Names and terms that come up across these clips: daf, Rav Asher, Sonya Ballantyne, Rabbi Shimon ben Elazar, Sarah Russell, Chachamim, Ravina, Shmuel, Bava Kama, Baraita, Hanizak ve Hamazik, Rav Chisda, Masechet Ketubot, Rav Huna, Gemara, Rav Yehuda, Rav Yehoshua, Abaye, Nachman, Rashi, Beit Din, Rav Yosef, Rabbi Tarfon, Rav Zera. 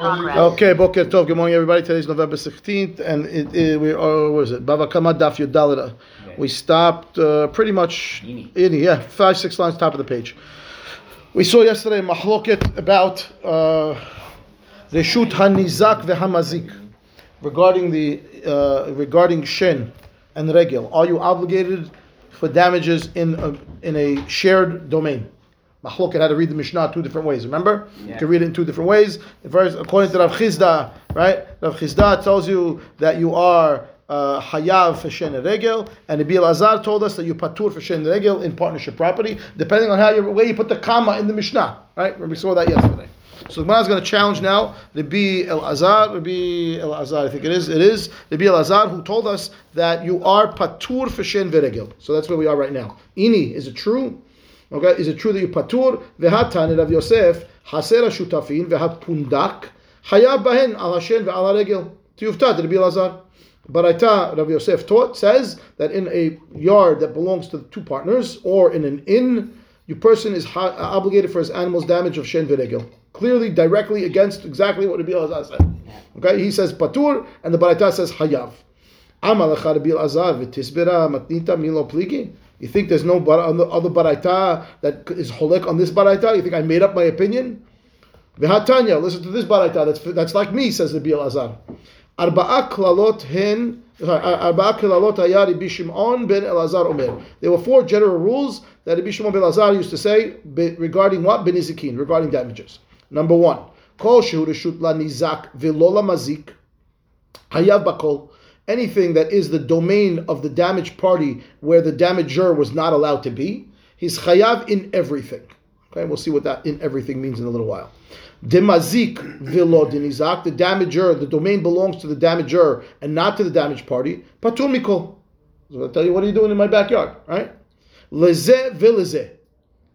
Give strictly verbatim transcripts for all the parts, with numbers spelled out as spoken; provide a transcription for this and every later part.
Okay, Boker Tov, good morning everybody. Today is November sixteenth, and it, it, we are, what is it? Bava Kama, daf Yudalida. We stopped uh, pretty much, in, yeah, five, six lines top of the page. We saw yesterday Mahloket about the shoot Hanizak ve Hamazik regarding the uh, regarding Shin and Regel. Are you obligated for damages in a, in a shared domain? Mahloket had to read the Mishnah two different ways, remember? Yeah. You can read it in two different ways. First, according to Rav Chisda, right? Rav Chisda tells you that you are uh, Hayav for Shen and Regel, and Rebbi Elazar told us that you Patur for Shen and Regel in partnership property, depending on how you, where you put the comma in the Mishnah, right? We saw that yesterday. So the Gemara is going to challenge now Rebbi Elazar, Rebbi Elazar, I think it is, it is, Rebbi Elazar, who told us that you are Patur for Shen and Regel. So that's where we are right now. Ini, is it true? Okay, is it true that you patur v'hatan Rav Yosef hasera shutafin v'hapundak hayav bahen al hashen ve'al regel tiyufta Rebbi Elazar. Baraita Rav Yosef taught says that in a yard that belongs to the two partners or in an inn, your person is ha- obligated for his animal's damage of shen v'regel. Clearly, directly against exactly what Rebbi Elazar said. Okay, he says patur and the Baraita says hayav. Amalacha Rebbi Elazar v'tisbera matnita milo pligi. You think there's no bar- on the other baraita that is holek on this baraita? You think I made up my opinion? V'hatanya, listen to this baraita. That's that's like me, says Rebbi Elazar. Arba'a klalot hen, arba'a klalot haya Rabbi Shimon ben Elazar omer. There were four general rules that Rabbi Shimon ben Elazar used to say regarding what? Benizikin, regarding damages. Number one, kol shehu reshut la nizak v'lo la mazik hayav bakol. Anything that is the domain of the damaged party where the damager was not allowed to be, he's chayav in everything. Okay, we'll see what that in everything means in a little while. Demazik v'lo dinizak, the damager, the domain belongs to the damager and not to the damaged party. Patur mikol. So I'll tell you, what are you doing in my backyard, right? Leze v'leze.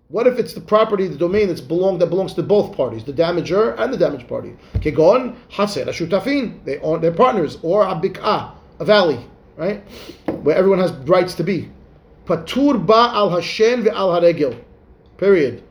What if it's the property, the domain that's belong that belongs to both parties, the damager and the damaged party? Kegon haser shutafin. They are their partners, or abikah. A valley, right, where everyone has rights to be. Patur ba al hashen ve'al haregel. Period.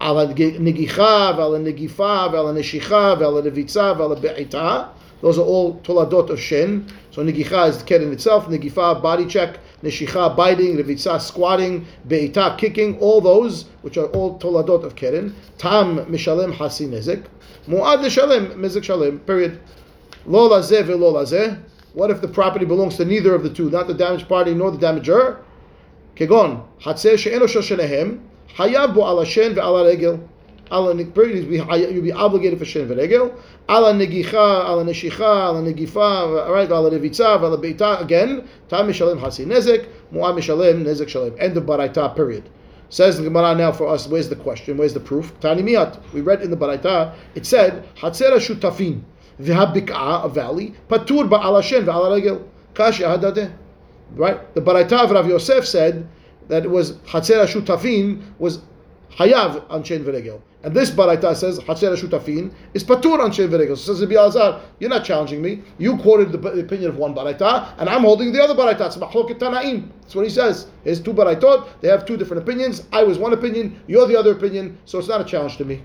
Al negicha ve'al negifa ve'al neshicha ve'al nevitza ve'al be'ita. Those are all toladot of shen. So negicha is the kid in itself. Negifa, body check. Neshicha, biting. Nevitza, squatting. Be'ita, kicking. All those, which are all toladot of keren. Tam mishalem hasi nezik. Mu'ad neshalem nezik shalem. Period. Lo lazeh ve'lo lazeh. What if the property belongs to neither of the two, not the damaged party nor the damager? Kegon hatzeh she'eno shoshenehem hayav bo ala shen ve'ala regel. Ala negifah, you'll be obligated for shen ve'regel. Ala negicha, ala neshicha, ala negifa, right? Ala nevitza, ala beita. Again, tam mishalem hasi nezek, mu'am mishalem nezek shalem. End of baraita. Period. Says the Gemara now for us. Where's the question? Where's the proof? Tani miyat. We read in the baraita. It said hatzeh shutafin. V'habik'a, a valley, patur ba'al Hashem v'al regel, kashi ahadadeh. Right? The Baraita of Rav Yosef said that it was Hatzera Shutafin was Hayav on Shen v'regel. And this Baraita says Hatzera Shutafin is patur on Shen v'regel. So says Rebbi Elazar, you're not challenging me. You quoted the, the opinion of one Baraita, and I'm holding the other Baraita. It's Machloket Tanaim. That's what he says. His two Baraitot, they have two different opinions. I was one opinion, you're the other opinion, so it's not a challenge to me.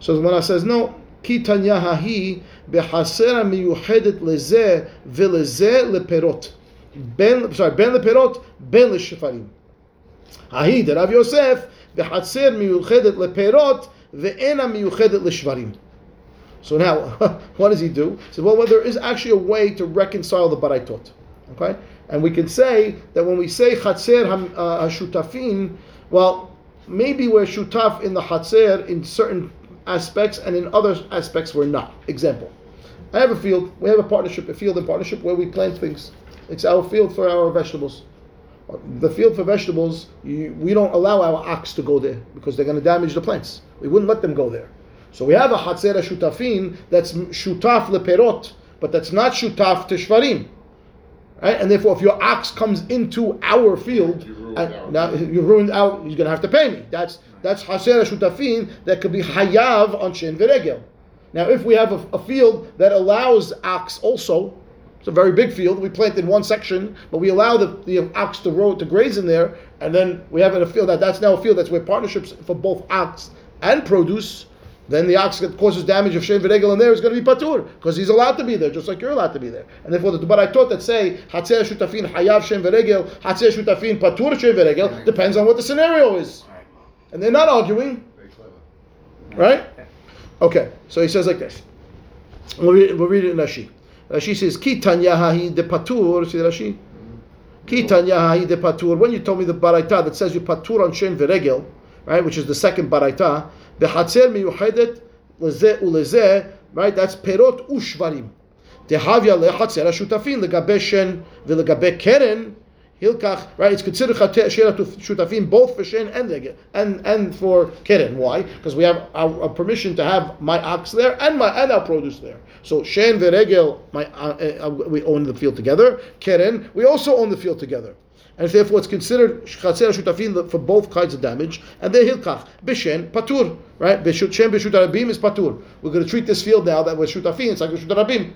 So the Gemara says, no. Ki tanya hahi behasera miyuchedet lezeh velezeh leperot ben sorry ben leperot ben leshefarim hahi de Rav Yosef behaser miyuchedet leperot ve'ena miyuchedet leshvarim. So now, what does he do? He says, well, well, there is actually a way to reconcile the baraitot. Okay, and we can say that when we say chaser hashutafin, well, maybe we're shutaf in the chaser in certain aspects, and in other aspects we're not. Example, I have a field, we have a partnership, a field in partnership where we plant things. It's our field for our vegetables. The field for vegetables, you, we don't allow our ox to go there because they're going to damage the plants. We wouldn't let them go there. So we have a hatzera shutafin that's shutaf leperot, but that's not shutaf to shvarim. Right? And therefore, if your ox comes into our field, you and now you ruined out, you're going to have to pay me. That's that's hasera shutafin that could be hayav on shen v'regel. Now, if we have a, a field that allows ox also, it's a very big field. We plant in one section, but we allow the, the ox to row to graze in there, and then we have a field that that's now a field that's where partnerships for both ox and produce. then the ox that causes damage of Shein V'Regel in there is going to be patur, because he's allowed to be there, just like you're allowed to be there. And therefore, the Gemara taught that say, Hatzeh Shutafin Hayav Shein V'Regel, Hatzeh Shutafin Patur Shein V'Regel, depends on what the scenario is. And they're not arguing. Very clever. Right? Okay, so he says like this. We'll read, we'll read it in Rashi. Rashi says, Ki Tanya Hahi De Patur, see Rashi? Ki Tanya Hahi De Patur, when you told me the Baraita that says you Patur on Shein V'Regel, right, which is the second Baraita, the Hatzer miyuchedet lezeh ulezeh, right? That's perot ushvarim. The havya lehatzer shutafin legabe shen v'legabe keren hilkach. Right? It's considered hatzer shutafin both for shen and regel and and for keren. Why? Because we have our, our permission to have my ox there and my and our produce there. So shen v'regel, my uh, uh, we own the field together. Keren, we also own the field together. And therefore, it's considered chaser shutafin for both kinds of damage. And then hilkach b'shen patur, right? B'shen b'shut harabim is patur. We're going to treat this field now that we're shutafin. It's like b'shut harabim.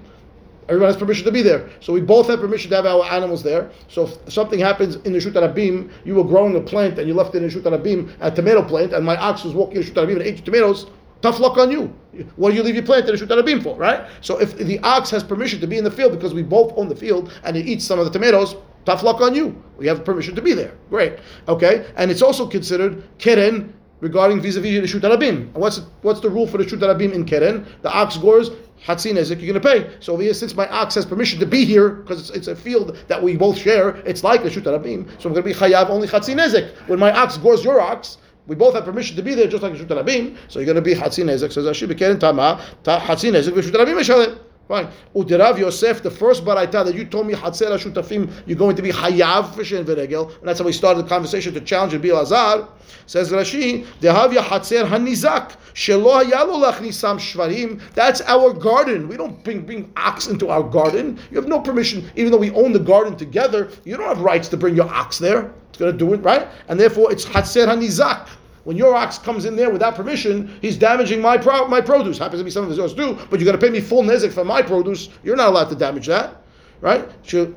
Everyone has permission to be there, so we both have permission to have our animals there. So if something happens in the shut harabim, you were growing a plant and you left it in the shut harabim, a tomato plant, and my ox was walking in the shut harabim and ate your tomatoes. Tough luck on you. What do you leave your plant in the shut harabim for, right? So if the ox has permission to be in the field because we both own the field and it eats some of the tomatoes, tough luck on you. We have permission to be there. Great. Okay. And it's also considered keren regarding vis-a-vis the shut harabim. What's what's the rule for the shut harabim in keren? The ox gores hatzin ezek, you're going to pay. So over here, since my ox has permission to be here because it's, it's a field that we both share, it's like the shut harabim. So we're going to be chayav only hatzin ezek. When my ox gores your ox, we both have permission to be there, just like the shut harabim. So you're going to be hatzin ezek. So zashi b'keren tama hatzin ezek v'shut harabim mishaleh. Fine. Udirav Yosef, the first baraita that you told me, Hatzer Shutafim, you're going to be Hayav for Shein V'Regel, and that's how we started the conversation to challenge Rebbi Elazar. Says Rashi, Dehavya Hatzer Hanizak, Shelo Hayalo Lachnisam Shvarim. That's our garden. We don't bring, bring ox into our garden. You have no permission, even though we own the garden together, you don't have rights to bring your ox there. It's going to do it, right? And therefore, it's Hatzer Hanizak. When your ox comes in there without permission, he's damaging my pro- my produce. Happens to be some of his yours too, but you're going to pay me full nezek for my produce. You're not allowed to damage that, right? And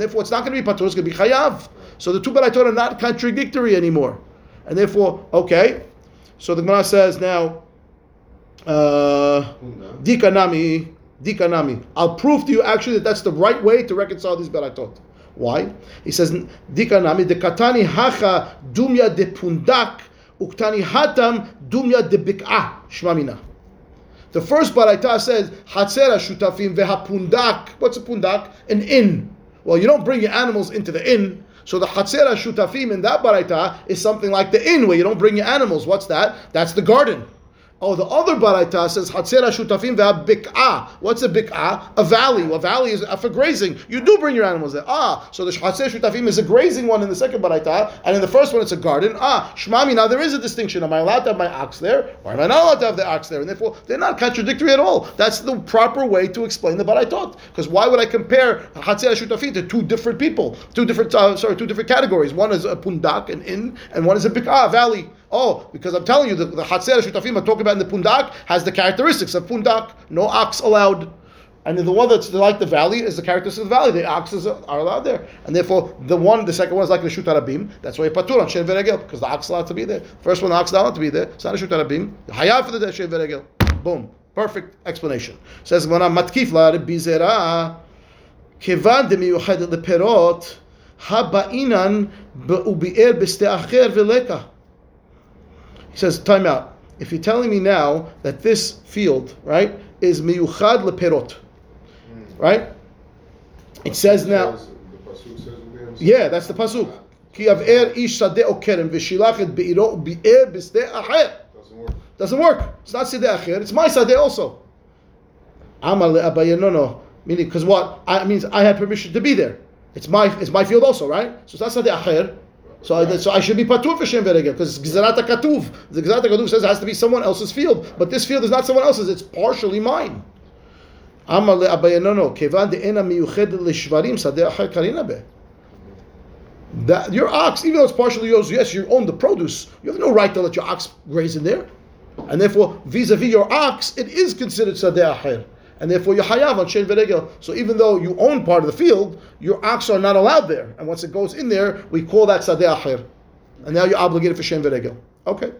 therefore, it's not going to be patur, it's going to be chayav. So the two baratot are not contradictory anymore. And therefore, okay, so the Gemara says now, uh, dikanami, dikanami. I'll prove to you actually that that's the right way to reconcile these baratot. Why? He says, Dikanami dekatani hacha dumya de pundak uktani hatam dumya de bik'ah shmamina. The first baraita says, Hatzera shutafim veha pundak. What's a pundak? An inn. Well, you don't bring your animals into the inn. So the Hatzera shutafim in that baraita is something like the inn where you don't bring your animals. What's that? That's the garden. Oh, the other baraita says, Hatzera shutafim veha bik'ah. What's a bik'ah? A valley. Well, a valley is for grazing. You do bring your animals there. Ah, so the Hatzera shutafim is a grazing one in the second baraita, and in the first one it's a garden. Ah, shmami, now there is a distinction. Am I allowed to have my ox there, or am I not allowed to have the ox there? And therefore, they're not contradictory at all. That's the proper way to explain the baraitot. Because why would I compare Hatzera shutafim to two different people? Two different, uh, sorry, two different categories. One is a pundak, an inn, and one is a bik'ah, valley. Oh, because I'm telling you, the, the Hatzera Shutafim I'm talking about in the Pundak has the characteristics of Pundak, no ox allowed. And then the one that's like the valley is the characteristics of the valley. The oxes are allowed there. And therefore, the one, the second one is like the Shutarabim. That's why you patur on Shein V'Regel, because the ox is allowed to be there. First one, the ox is allowed to be there. It's not a Shutarabim. Hayav for the Shein V'Regel. Boom. Perfect explanation. Says, Matkif la Rebbi Zera, Kevan de miyuchad le perot, haba'inan be'ubi'er b'ste'acher v'leka. He says, time out. If you're telling me now that this field, right, is miyuchad leperot, right? It says now. Yeah, that's the pasuk. Doesn't work. Doesn't work. It's not sadeh acher. It's my sadeh also. Amar leAbaye, no, no. Meaning, because what? I means I had permission to be there. It's my, it's my field also, right? So it's not sadeh acher. So I, so I should be patur for Shein V'Regel because Gzerat HaKatuv. The Gzerat HaKatuv says it has to be someone else's field, but this field is not someone else's; it's partially mine. Amar leAbaye, no, no. Kevan de'ena miyuched leShvarim sadeh acher karina be. That your ox, even though it's partially yours, yes, you own the produce. You have no right to let your ox graze in there, and therefore, vis-a-vis your ox, it is considered sadeh acher. And therefore, you're hayav on Shein V'Regel. So even though you own part of the field, your ox are not allowed there. And once it goes in there, we call that sadeh acher. And now you're obligated for Shein V'Regel. Okay.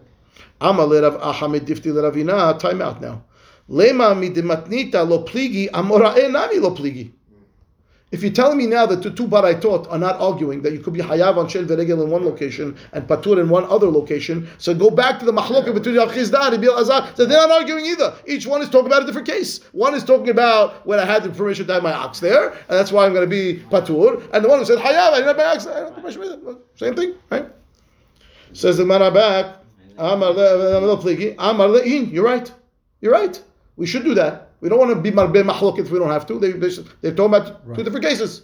Amalei Rav Ahamid Difti Ravina. Time out now. Lema midimatnita lo pligi amora'e nami lo pligi. If you're telling me now that the two baraitot are not arguing, that you could be hayav on shel veregel in one location and patur in one other location, so go back to the machloket between Rav Chisda and Rebbi Elazar. So they're not arguing either. Each one is talking about a different case. One is talking about when I had the permission to have my ox there, and that's why I'm going to be patur. And the one who said hayav, I didn't have my ox. I don't either. Same thing, right? Says the man back, you're right. You're right. We should do that. We don't want to be marbe machlok if we don't have to. They, they, they're talking about right. Two different cases.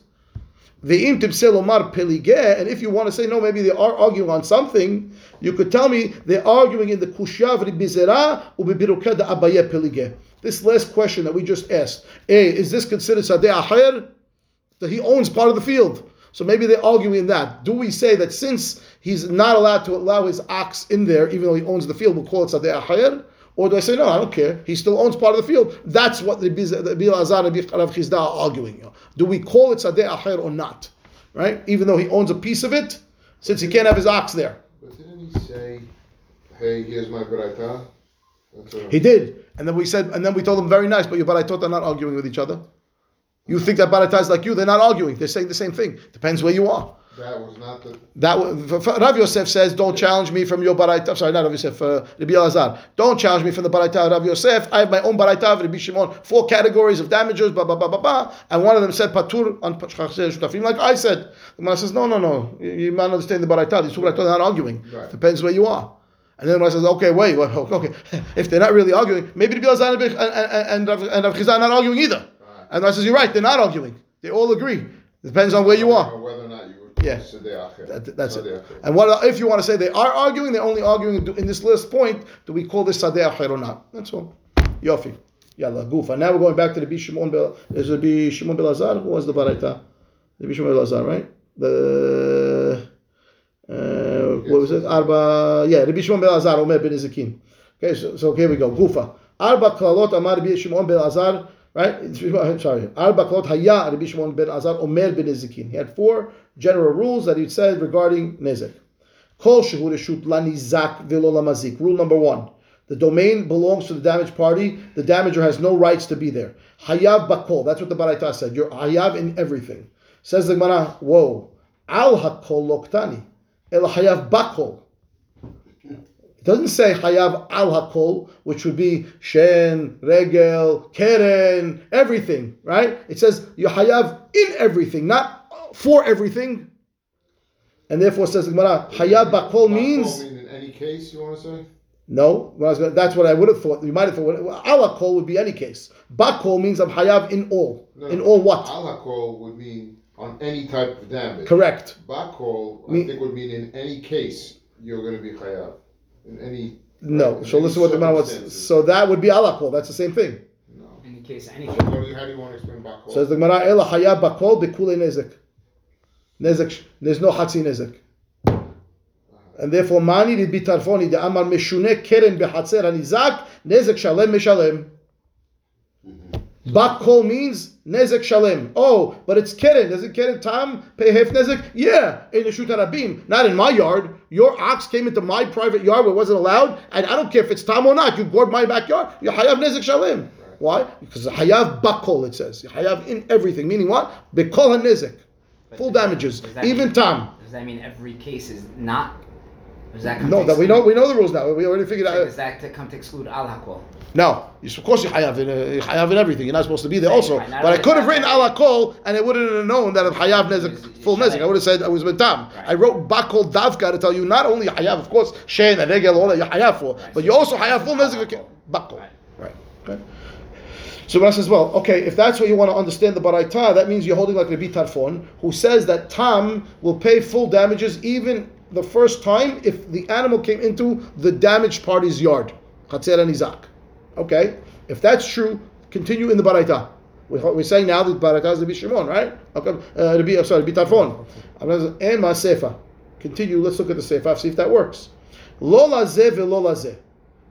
Ve'im tipsel omar peligeh, and if you want to say, no, maybe they are arguing on something, you could tell me they're arguing in the kushav ribizera ubibirukad abaye peligeh. This last question that we just asked, hey, is this considered sadeh acher? That he owns part of the field. So maybe they're arguing in that. Do we say that since he's not allowed to allow his ox in there, even though he owns the field, we'll call it sadeh acher? Or do I say, no, I don't care. He still owns part of the field. That's what the Rebbi Elazar and Rav Chisda are arguing. Do we call it Sadeh Acher or not? Right? Even though he owns a piece of it, since he can't have his ox there. But didn't he say, hey, here's my baraita? He did. And then we said, and then we told him, very nice, but your baraitot are not arguing with each other. You think that baraitai is like you, they're not arguing. They're saying the same thing. Depends where you are. That was not the... That was, Rav Yosef says, don't challenge me from your Baraita. I'm sorry, not Rav Yosef, uh, Rebbi Elazar. Don't challenge me from the Baraita of Rav Yosef. I have my own Baraita of Rabbi Shimon. Four categories of damages, blah, blah, blah, blah, blah. And one of them said, Patur, on like I said. The man says, no, no, no. You, you might understand the Baraita. These two Baraita are not arguing. Right. Depends where you are. And then the man says, okay, wait, wait okay. If they're not really arguing, maybe Rebbi Elazar and, and, and, and Rav Chisda are not arguing either. Right. And the man says, you're right, they're not arguing. They all agree. Depends on where you are. Whether or not you Yeah, that, that's Sadeh it. Acher. And what if you want to say they are arguing, they're only arguing in this last point, do we call this Sadeh Acher or not? That's all. Yofi. Yalla, goof. And now we're going back to the Rabbi Shimon ben Elazar. Who was the Baraita? The Rabbi Shimon ben Elazar, right? The, uh, what was it? Arba, yeah, Rabbi Shimon ben Elazar, Omer ben Ezekin. Okay, so, so here we go. Gufa. Arba klalot amar Rabbi Shimon ben Elazar. Right? Sorry. Arba klot haya Rabbi Shimon ben Elazar Omer ben Ezekin. He had four general rules that he said regarding nezek. Kol shehu reshut lanizak velo lamazik. Rule number one. The domain belongs to the damaged party. The damager has no rights to be there. Hayav bakol. That's what the Baraita said. You're hayav in everything. Says the Gemara, whoa. Al hakol loktani. El hayav bakol. It doesn't say hayav al hakol, which would be shen, regel, keren, everything, right? It says you hayav in everything, not for everything. And therefore, says the Gemara, hayav bakol means. Mean in any case, you want to say? No, that's what I would have thought. You might have thought al hakol would be any case. Bakol means I'm hayav in all. No, in all what? Al hakol would mean on any type of damage. Correct. Bakol, I mean, think, would mean in any case you're going to be hayav. In any, no, in so any listen what the man was. So that would be alakol. That's the same thing. No. In case anything. So how do you want to explain bakol? Says the Gemara, ela hayab bakol b'kulei nezek. Nezek, there's no hatzi nezek. And therefore, mani did Rabbi Tarfon de amar meshune keren b'hatzer hanizak nezek shalem meshalem. Bakol means nezek shalem. Oh, but it's keren. Does it keren tam pehef nezek? Yeah, in the shutarabim, not in my yard. Your ox came into my private yard where it wasn't allowed, and I don't care if it's tam or not. You board my backyard. You hayav nezek shalem. Right. Why? Because hayav bakol it says. You hayav in everything. Meaning what? Bekol hanezek. Full damages, even tam. Does that mean every case is not? Does that come no, to that we know we know the rules now. We already figured so out. Does that to come to exclude al hakol? No, of course you hayav in uh, you hayav in everything. You're not supposed to be there yeah, also. But I could exactly. have written al hakol, and I wouldn't have known that hayav nezek full nezek. I would have said I was with tam. Right. I wrote bakol davka to tell you not only hayav, of course, shein and regel all that you hayav for, right. but you also hayav full nezek bakol. Right. right. Okay. So Rashi says, well, okay, if that's what you want to understand the Baraita, that means you're holding like Rabbi Tarfon, who says that tam will pay full damages even the first time if the animal came into the damaged party's yard. Chatzer HaNizak. Okay, if that's true, continue in the Baraita. We're saying now that Baraita is Rabbi Shimon, right? Okay, uh, Rabbi, I'm sorry, Rabbi Tarfon. And Ma Sefa. Continue, let's look at the Sefa, see if that works. Lo lazeh ve'lo lazeh.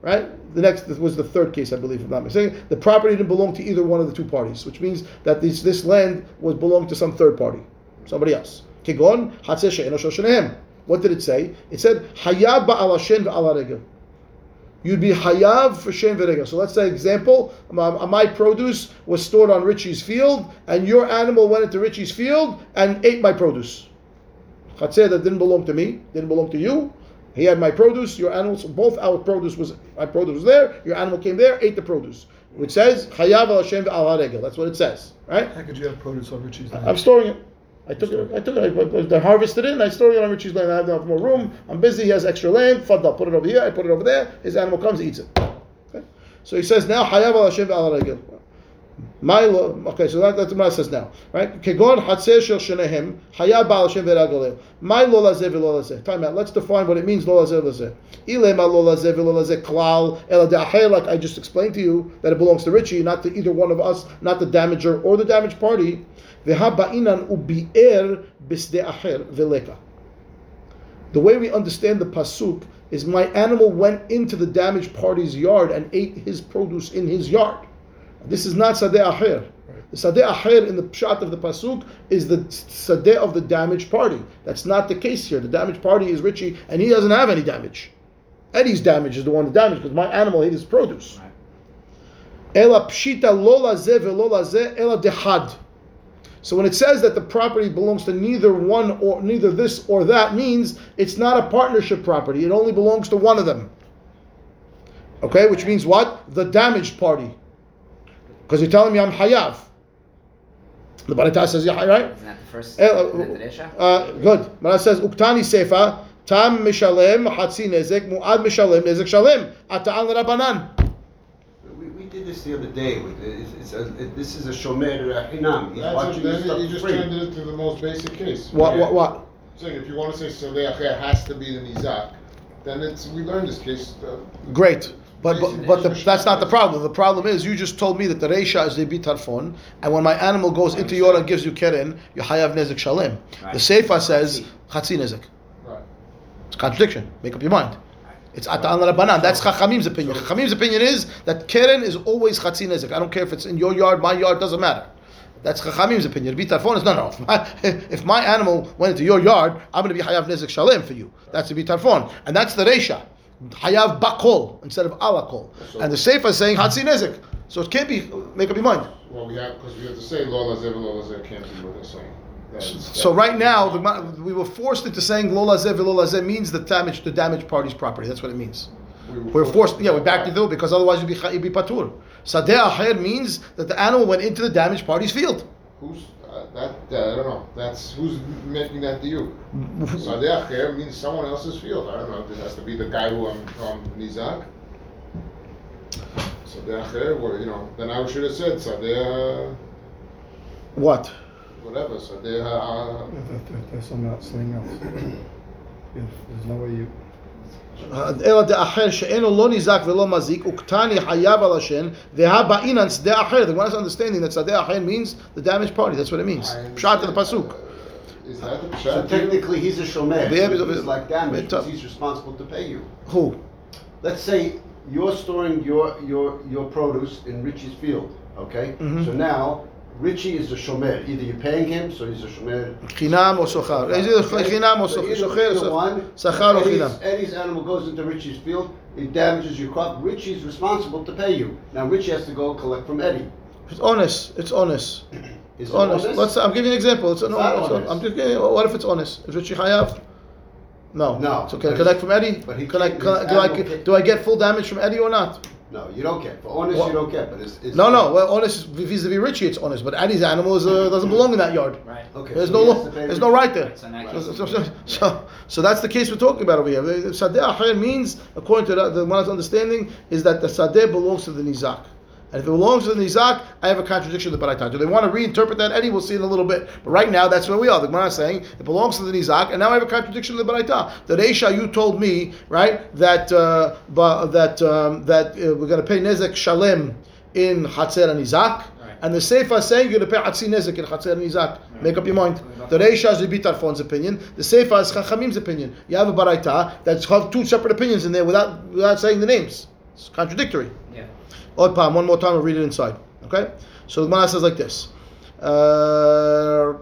Right? The next was the third case, I believe, if I'm not mistaken. The property didn't belong to either one of the two parties, which means that this, this land was belonged to some third party, somebody else. Kigon, hatzeh she'eno shel shnehem. What did it say? It said, Hayab ba'ala shen ve'ala regel. You'd be hayav for shen ve'regel. So let's say, example, my, my produce was stored on Richie's field, and your animal went into Richie's field and ate my produce. Chatzeh, that didn't belong to me, didn't belong to you. He had my produce, your animals, both our produce was, my produce was there, your animal came there, ate the produce. Which says, Chayav al Hashem al Regel. That's what it says, right? How could you have produce on Richie's land? I'm storing it. I took it, I took it, I, I, I harvested it, and I stored it on Richie's land. I have enough more room, I'm busy, he has extra land, Fadda, put it over here, I put it over there, his animal comes, eats it. Okay? So he says now, Chayav al Hashem al Regel. My love, okay, so that, that's what it says now, right? Kegon Hatzeh Shel Shenehem, Chayav al Hashem v'Regel. My lo lazeh v'lo lazeh. Time out, let's define what it means, lo lazeh v'lo lazeh. Ile ma lo lazeh v'lo lazeh klal el de'acher, like I just explained to you, that it belongs to Richie, not to either one of us, not the damager or the damaged party. V'ha ba'inan ubi'er bisde'acher v'leka. The way we understand the pasuk is my animal went into the damaged party's yard and ate his produce in his yard. This is not Sadeh Acher. The Sadeh Acher in the Pshat of the Pasuk is the Sadeh of the damaged party. That's not the case here. The damaged party is Richie, and he doesn't have any damage. Eddie's damage is the one that damaged, because my animal ate his produce. Ela Pshita lo lazeh velo lazeh ela dehad. So when it says that the property belongs to neither one or neither this or that, means it's not a partnership property. It only belongs to one of them. Okay, which means what? The damaged party. Because you're telling me I'm hayav. The Baratah says, yeah, right? Isn't that the first? Uh, uh, good. Baratah says, Uktani Sefa, Tam Mishalem, Hatsi Nezek, Mu'ad Mishalem, Nezek Shalem, Ata'al Rabanan. We did this the other day. It's, it's a, it, this is a Shomer Hinam. You just free. Turned it into the most basic case. What? What? What? So if you want to say Soleh Acher has to be the Nizak, then it's, we learned this case. Uh, Great. But but, but the, that's not the problem. The problem is you just told me that the Reisha is the Rabbi Tarfon, and when my animal goes into your and gives you keren, you hayav nezek shalem. Right. The Seifa says chatzi nezek. Right. It's contradiction. Make up your mind. It's ata'an l'rabanan. That's Chachamim's opinion. Chachamim's opinion is that keren is always chatzi nezek. I don't care if it's in your yard, my yard, doesn't matter. That's Chachamim's opinion. Rabbi Tarfon is no, no. If my, if my animal went into your yard, I'm going to be hayav nezek shalem for you. That's Rabbi Tarfon, and that's the Reisha. Hayav bakol instead of alakol, so, and the Sefer is saying hatzi nezik, so it can't be. Make up your mind. Well, we have because we have to say lo lazeh lo lazeh can't be what they're saying. So right now the, we were forced into saying lo lazeh lo lazeh means the damage the damaged party's property. That's what it means. We were, we're forced. forced yeah, we backed into it because otherwise you'd be you'd be patur. Sadeh acher means that the animal went into the damaged party's field. Who's uh, that? Uh, I don't know. That's who's making that to you. Sadeh Acher means someone else's field. I don't know. This has to be the guy who I'm from Nizak. Sadeh Acher, well, you know. Then I should have said Sadeh. What? Whatever. Sadeh. Uh, There's something else. There's no way you. Ela de'acher she'eno lo nizak ve'lo mazik uktani hayav al Hashem veha ba'inan sadeh acher. The one is understanding that sadeh acher means the damaged party. That's what it means. Pshat of the pasuk. Is that the pshat? So technically, he's a shomer. He's like damaged because he's responsible to pay you. Who? Let's say you're storing your your your produce in Richie's field. Okay. Mm-hmm. So now. Richie is a shomer. Either you're paying him, so he's a shomer. Chinam or sochar. Chinam or sochar. Sochar or chinam. Eddie's animal goes into Richie's field. It damages your crop. Richie's responsible to pay you. Now Richie has to go collect from Eddie. It's honest. It's honest. It's honest. honest. Let's, I'm giving you an example. It's, it's no, not it's honest. I'm just giving, what if it's honest? Is Richie hayav? No. No. So can I collect from Eddie? But he, can I, can I, do, I get, do I get full damage from Eddie or not? No, you don't get. For honest, well, you don't get. But it's, it's no, no. Well, honest vis-a-vis Richie, it's honest. But Eddie's animal is, uh, doesn't belong in that yard. Right. Okay. There's so no. There's Richie. No right there. Right. So, so, so, so, so that's the case we're talking about over here. Sadeh Acher means, according to the, the one's understanding, is that the Sadeh belongs to the Nizak, and if it belongs to the Nizak, I have a contradiction to the Baraita. Do they want to reinterpret that, Eddie? We'll see in a little bit. But right now, that's where we are. The Gemara is saying it belongs to the Nizak, and now I have a contradiction to the Baraita. The Reisha, you told me, right, that uh, that um, that uh, we're going to pay Nezek Shalem in Hatzer and Nizak, right. And the Seifa is saying you're going to pay Hatzi Nezek in Hatzer and Nizak. Right. Make up your mind. The Reisha is Rabbi Tarfon's opinion. The Seifa is Chachamim's opinion. You have a Baraita that's have two separate opinions in there without without saying the names. It's contradictory. Yeah. Odd palm, one more time, I'll read it inside. Okay? So the Gemara says like this. Uh,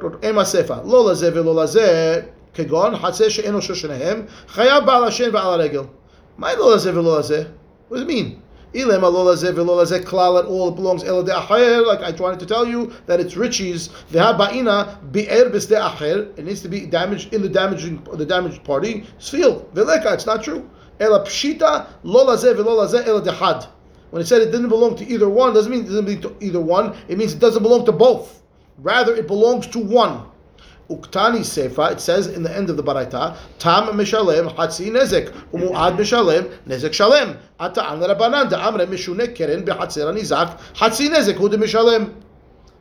Kegon Hatzeh she'eno shoshanahem chayav ba'al hashen va'al regel. My lo lazeh ve'lo lazeh. What does it mean? Ilem lo lazeh ve'lo lazeh klal, at all it belongs el de'acher. Like I tried to tell you that it's riches ve'ha ba'ina bi'er b'sde'acher. It needs to be damaged in the damaging the damaged party. Sfil ve'leka. It's not true. Ela pshita lo lazeh ve'lo lazeh el de'had. When it said it didn't belong to either one, doesn't mean it doesn't belong to either one. It means it doesn't belong to both. Rather, it belongs to one. Uktani Sefa, it says in the end of the Baraita, Tam Mishalem Hatsi Nezek, Umuad Mishalem, Nezek Shalem, Ata An Rabanan, Da Amre Mishune Keren, Behatsera Nizak, Hatsi Nezek, Hude Mishalem.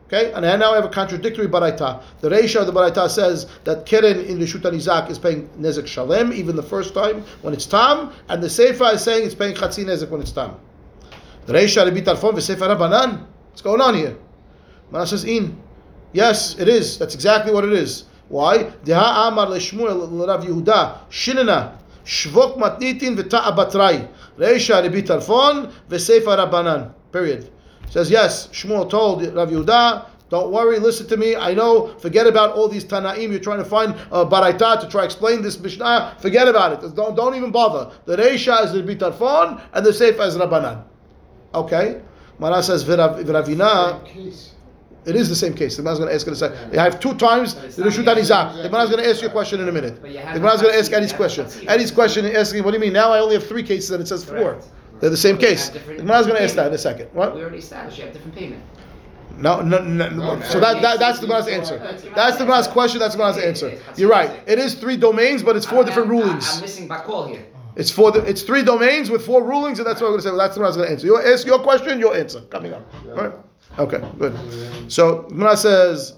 Okay, and I now have a contradictory Baraita. The Reisha of the Baraita says that Keren in the Shuta Nizak is paying Nezek Shalem, even the first time when it's Tam, and the Sefa is saying it's paying Hatsi Nezek when it's Tam. The Reisha, Rabbi Tarfon, V'Sefa Rabanan, what's going on here? Mana says, In. Yes, it is. That's exactly what it is. Why? Deha Amar leShmuel Rav Yehuda Shinena Shvok Matnitin v'Ta'a Batrai Reisha Rebbi Tarfon v'Sefer Rabbanan. Period. It says yes. Shmuel told Rav Yehuda, "Don't worry. Listen to me. I know. Forget about all these Tanaim. You're trying to find uh, Baraita to try to explain this Mishnah. Forget about it. Don't don't even bother. The Reisha is Rebbi Tarfon and the Sefer is Rabbanan." Okay. Mara says v'Ravina. It is the same case. The Gemara is going to ask in a second. You have two times the Rishuta Nizak. The Gemara is going to ask you a question in a minute. The Gemara is going to ask Eddie's question. Eddie's question is asking, what do you mean? Now I only have three cases and it says four. They're the same case. The Gemara is going to ask that in a second. What? We already established you have different payment. No, no, no. no. So that, that that's the Gemara's answer. That's the Gemara's question. That's the Gemara's answer. You're right. It is three domains, but it's four different rulings. I'm missing Bakol here. It's four. It's three domains with four rulings, and that's what I'm going to say. Well, that's the Gemara's going to answer. You ask your question, your answer coming up. All right. Okay, good. So Gemara says,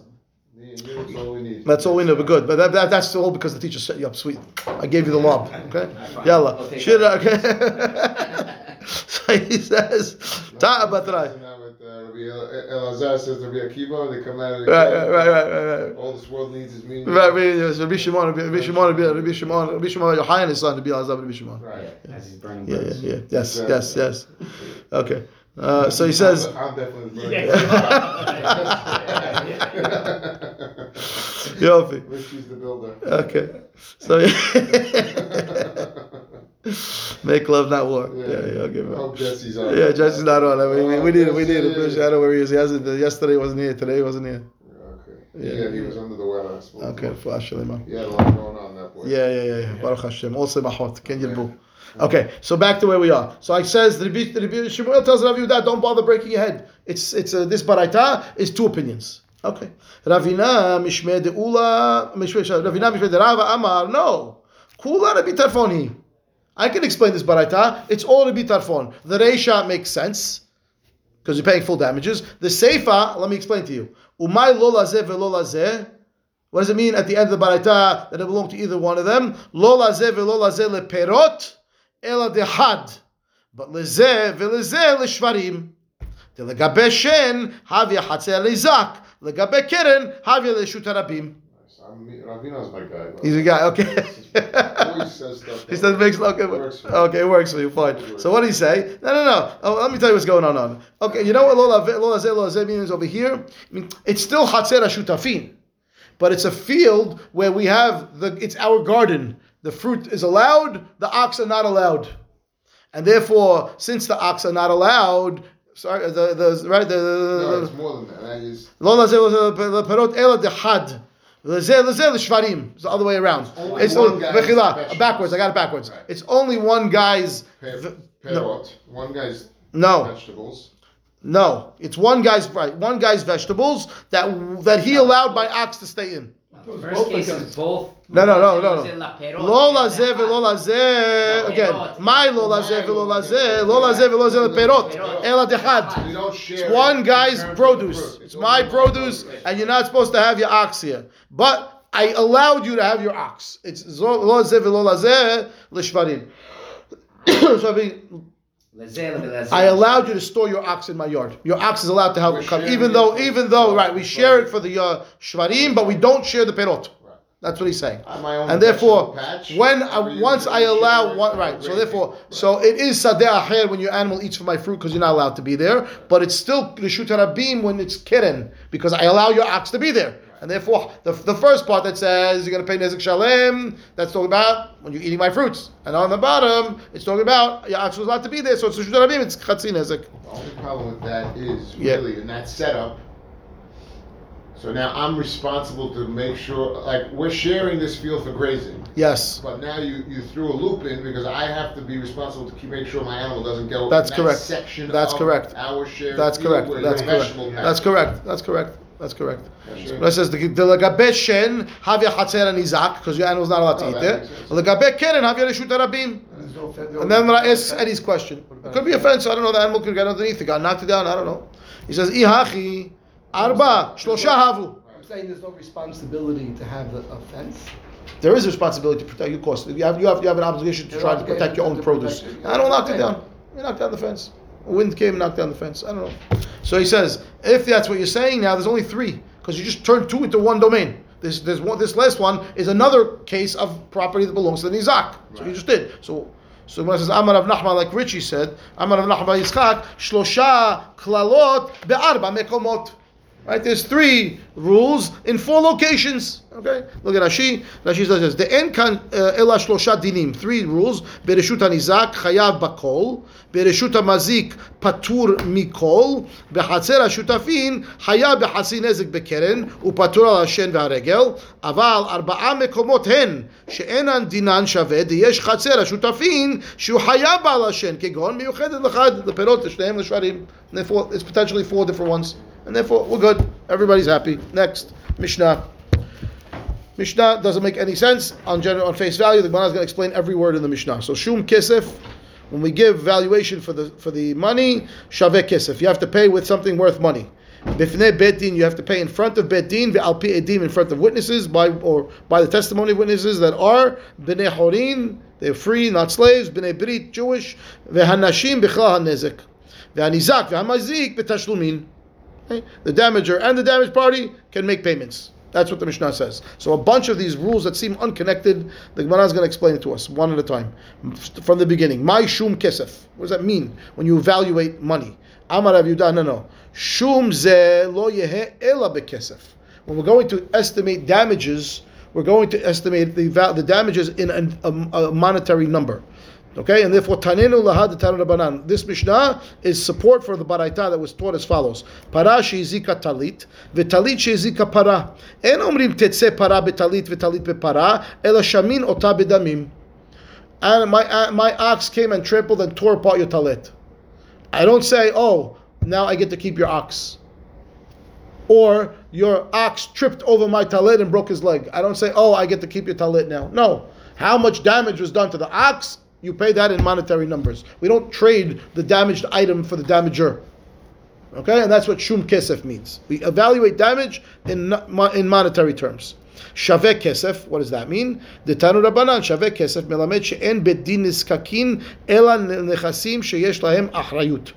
"That's all we need." That's all we need. But good, but that, that, that's all because the teacher set you up. Sweet, I gave you the lob. Okay, yalla. Okay. So he says, "Ta abatrai." Elazar says to Rabbi Akiva, they come out of the right, right, right, right. All this world needs is meaning. Right, Rabbi Shimon, Rabbi Shimon, Rabbi Shimon, Rabbi Shimon, your high and his son to be Elazar, Rabbi Shimon. Right. As he's burning. Yeah, yeah, yeah. Yes, yes, yes. Okay. Uh, so he says. I'm, I'm definitely Yofi. Richie's the builder. Okay, so make love, not war. Yeah, yeah, yeah I'll give it. I hope Jesse's on. Yeah, Jesse's not on. I mean, oh, we need him. We need him. I don't know where he is. He hasn't. Yesterday wasn't here. Today wasn't here. Yeah, yeah, he was under the weather. Okay, flash him. He had a lot going on that boy. Yeah, yeah, yeah, yeah. Baruch Hashem. Also, mahot. Can you do? Okay, so back to where we are. So I says the Rebbi Shmuel tells Rav Yehuda, don't bother breaking your head. It's it's uh, this baraita is two opinions. Okay, Ravina mishmei deula Ravina mishmei de Rava Amar. No, Kula Rebbi Tarfoni. I can explain this baraita. It's all Rebbi Tarfon. The Reisha makes sense because you're paying full damages. The Seifa, let me explain to you. Umay lo lazeh velo lazeh. What does it mean at the end of the baraita that it belonged to either one of them? Lo lazeh velo lazeh leperot. Ela dehad, but lezeh velezeh leshvarim. The legabe shen havia hatzel lezak. Legabe keren havia leshutarabim. Ravina's my guy. He's a guy. Okay. He says makes okay. Okay, it works for you. Fine. So what do you say? No, no, no. Oh, let me tell you what's going on. on. Okay, you know what lola lezeh lezeh means over here? I mean, it's still hatzel shutafin, but it's a field where we have the. It's our garden. The fruit is allowed, the ox are not allowed. And therefore, since the ox are not allowed, sorry, the, the, right, the, no, it's more than that. I just... It's the other way around. It's, it's only, backwards, I got it backwards. Right. It's only one guy's... Perot, no. One guy's no. vegetables. No, it's one guy's, right, one guy's vegetables that that he allowed by ox to stay in. The first case is both. No, no, no, no, no. Lola ze velola ze. Again, my lola ze velola ze. Lola ze velola ze leperot. Ela dechad. It's one guy's produce. It's my produce, and you're not supposed to have your ox here. But I allowed you to have your ox. It's lola ze velola ze lishvarim. So I mean. I allowed you to store your ox in my yard. Your ox is allowed to help come, even though, even though, right? We share it for the uh, shvarim, but we don't share the perot. Right. That's what he's saying. And therefore, when I, once I allow one, right? So therefore, so it is sadeh acher when your animal eats from my fruit because you're not allowed to be there, but it's still reshut harabim when it's keren because I allow your ox to be there. And therefore, the, the first part that says you're going to pay Nezek Shalem, that's talking about when you're eating my fruits. And on the bottom, it's talking about your ox was allowed to be there, so it's it's Chatzi Nezek. The only problem with that is really yeah. in that setup. So now I'm responsible to make sure, like, we're sharing this field for grazing. Yes. But now you, you threw a loop in because I have to be responsible to keep make sure my animal doesn't get over that correct. section That's of correct. our share. That's correct. That's correct. That's correct. That's correct. That's correct. It says the legabe shen have your hatzer nizak because your animal's not allowed to eat there. Legabe keren have your reshut harabim. And then when I ask Eddie's question, it could be a fence. I don't know. The animal could get underneath. It got knocked it down. I don't know. He says ihachi. Arba, shlosha havu. I'm saying there's no responsibility to have a fence. There is a responsibility to protect your course. You have, you have, you have an obligation to try to protect your own produce. I don't knock it down. You knocked down the fence. A wind came and knocked down the fence. I don't know. So he says, if that's what you're saying now, there's only three because you just turned two into one domain. This, this one, this last one is another case of property that belongs to the nizak. So right. you just did. So. So when it says Amar Rav Nachman, like Richie said, Amar Rav Nachman Yitzchak, shlosha klalot be'arba mekomot. Right, there's three rules in four locations. Okay, look at Rashi. Rashi says the end kan ela shlosha dinim, three rules. Bereshut hanizak chayav bakol, bereshut hamazik patur mikol, behatzer hashutafin chayav behasi nezek bekeren upatur al hashen veharegel. Aval arba'a mekomot hen she'enan dinan shaved yesh chatzer hashutafin shu chayav al hashen kegon miyuchedet lechad leperot leshneim leshvarim. Therefore, it's potentially four different ones. And therefore, we're good. Everybody's happy. Next, Mishnah. Mishnah doesn't make any sense on general on face value. The Gemara is going to explain every word in the Mishnah. So Shum Kesef, when we give valuation for the for the money, Shaveh Kesef, you have to pay with something worth money. Bifnei Beit Din, you have to pay in front of Beit Din, ve'al pi edim, in front of witnesses, by or by the testimony of witnesses that are bnei horin, they're free, not slaves, bnei brit, Jewish, ve'hanashim b'chla hanezek, ve'hanizak ve'hamazik b'tashlumin. Okay. The damager and the damaged party can make payments. That's what the Mishnah says. So a bunch of these rules that seem unconnected, the Gemara is going to explain it to us one at a time, from the beginning. My shum kesef. What does that mean when you evaluate money? Amar Rav Yehuda, no, no. Shum ze lo yehe ela bekesef. When we're going to estimate damages, we're going to estimate the the damages in a, a, a monetary number. Okay, and therefore, Tanenu Lahad Tanu Rabanan. This Mishnah is support for the Baraita that was taught as follows: Para sheizika talit, v'talit sheizika para. En omrim tetze para betalit v'talit bepara, ela shamin ota bedamim. And my uh, my ox came and trampled and tore apart your talit. I don't say, oh, now I get to keep your ox. Or your ox tripped over my talit and broke his leg. I don't say, oh, I get to keep your talit now. No, how much damage was done to the ox? You pay that in monetary numbers. We don't trade the damaged item for the damager. Okay? And that's what shum kesef means. We evaluate damage in in monetary terms. Shaveh kesef, what does that mean? The Tanu Rabbanan, shaveh kesef, melamed she'en bet din nizkakin ela nechasim sheyesh lahem achrayut.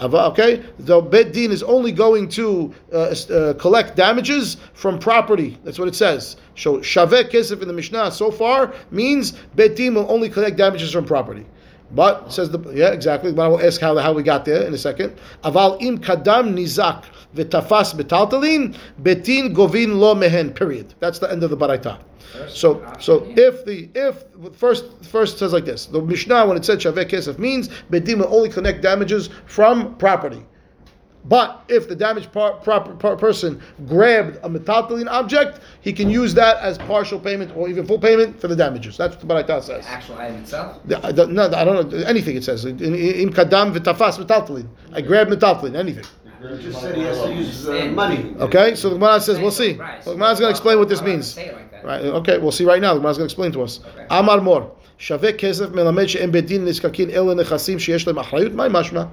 Okay? The Beit Din is only going to uh, uh, collect damages from property. That's what it says. So Shaveh Kesef in the Mishnah so far means Beit Din will only collect damages from property. But, says the, yeah, exactly. But I will ask how how we got there in a second. Aval im kadam nizak v'tafas betaltalin Beit Din govin lo mehen, period. That's the end of the Baraita. So, so if the, if, first, first says like this, the Mishnah, when it said Shaveh Kesef, means Beit Din will only collect damages from property. But if the damaged par, proper, par, person grabbed a metaltalin object, he can use that as partial payment or even full payment for the damages. That's what the Baraita says. The actual item itself? The, I don't, no, I don't know anything it says. In kadam v'tafas metaltalin. I grabbed metaltalin, anything. It just said he has to use uh, money. Okay, so the Gemara says, we'll see. The Gemara is going to explain what this means. Right? Okay, we'll see right now. The Gemara is going to explain to us. Amar Mor, Shaveh Kesef melamed she'en beit din nizkakin ela nechasim sheyesh lahem achrayut. My mashma.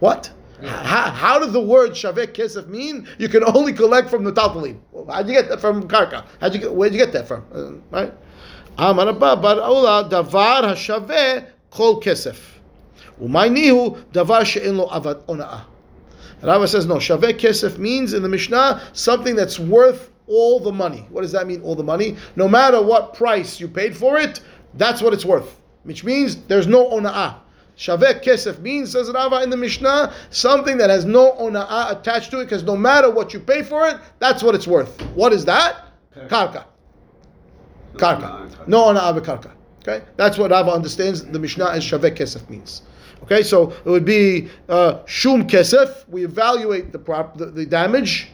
What? How, how did the word Shaveh Kesef mean? You can only collect from the Talpalim. How'd you get that from Karka? How'd you get, where'd you get that from? Uh, right? Amar Abba bar Ola davar hashaveh kol kesef. Umay nihu davar she'en lo avad ona'ah. Rava says, no, Shaveh Kesef means in the Mishnah something that's worth all the money. What does that mean, all the money? No matter what price you paid for it, that's what it's worth. Which means there's no ona'ah. Shaveh kesef means, says Rava in the Mishnah, something that has no ona'ah attached to it, because no matter what you pay for it, that's what it's worth. What is that? Karka. Karka. No ona'ah v'karka. Okay? That's what Rava understands the Mishnah as Shaveh kesef means. Okay? So it would be uh, shum kesef. We evaluate the, prop, the, the damage,